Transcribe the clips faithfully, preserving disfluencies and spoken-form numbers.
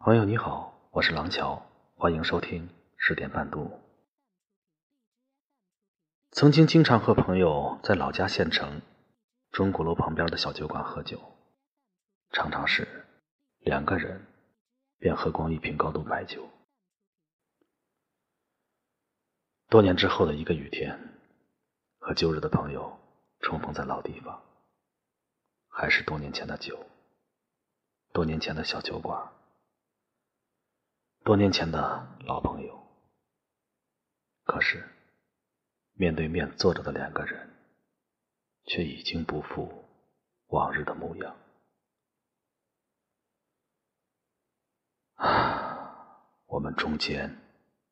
朋友你好，我是郎乔，欢迎收听十点半读。曾经经常和朋友在老家县城钟鼓楼旁边的小酒馆喝酒，常常是两个人便喝光一瓶高度白酒。多年之后的一个雨天，和旧日的朋友重逢在老地方，还是多年前的酒，多年前的小酒馆，多年前的老朋友。可是面对面坐着的两个人却已经不复往日的模样。啊，我们中间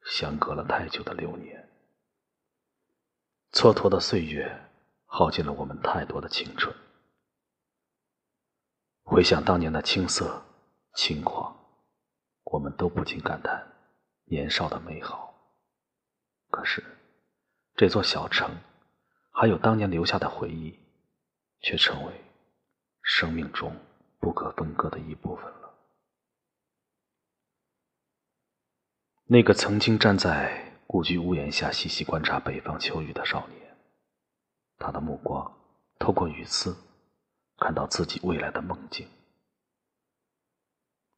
相隔了太久的流年，蹉跎的岁月耗尽了我们太多的青春。回想当年的青涩轻狂，我们都不禁感叹年少的美好。可是这座小城还有当年留下的回忆，却成为生命中不可分割的一部分了。那个曾经站在故居屋檐下细细观察北方秋雨的少年，他的目光透过雨丝看到自己未来的梦境，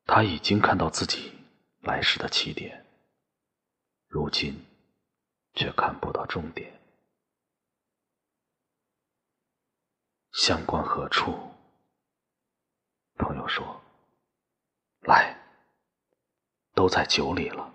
他已经看到自己来时的起点，如今却看不到终点。相关何处？朋友说，来，都在酒里了。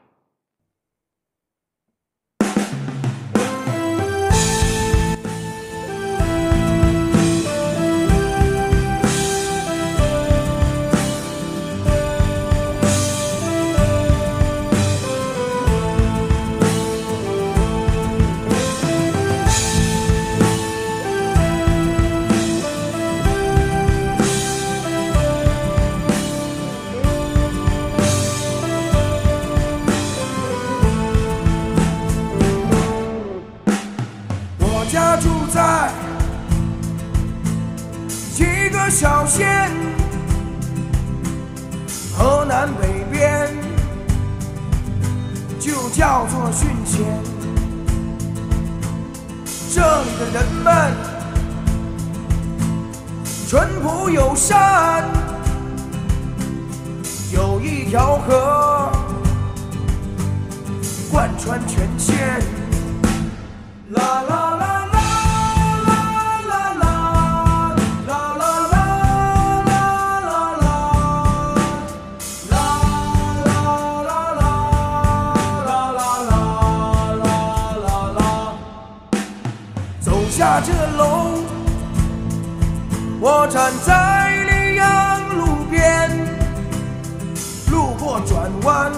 小县，河南北边，就叫做浚县。这里的人们淳朴友善，有一条河贯穿全县。啦啦啦。下这楼，我站在羚羊路边，路过转弯，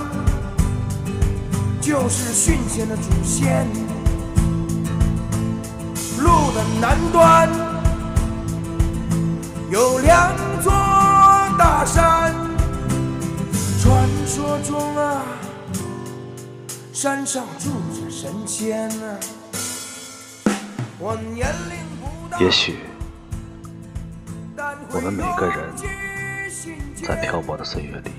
就是浚县的主线。路的南端有两座大山，传说中啊，山上住着神仙啊。也许我们每个人在漂泊的岁月里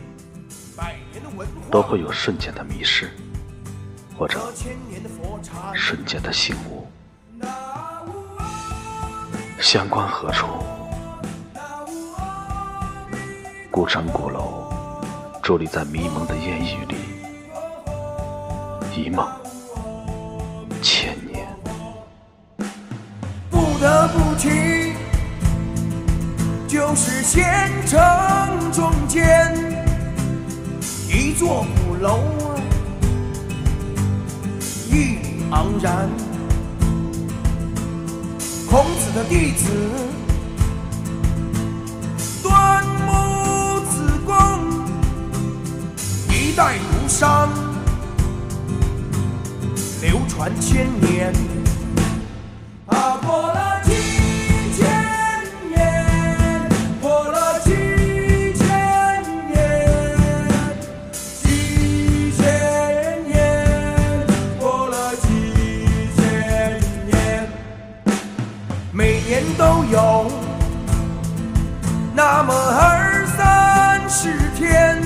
都会有瞬间的迷失，或者瞬间的醒悟。相关何处？古城鼓楼伫立在迷蒙的烟雨里，一梦千年。不得不提，就是县城中间一座鼓楼，屹立昂然。孔子的弟子端木子贡，一代无伤，流传千年。都有那么二三十天，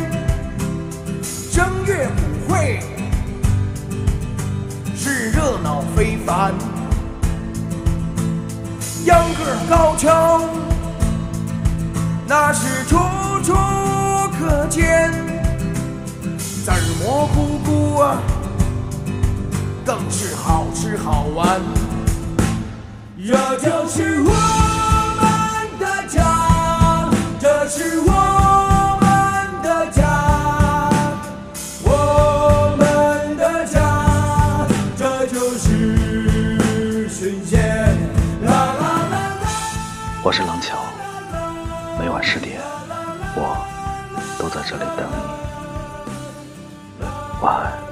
板，秧歌高跷，那是楚楚可见，籽儿蘑菇菇啊，更是好吃好玩。这就是我们的家，这是我。 我是廊桥，每晚十点，我都在这里等你。晚安。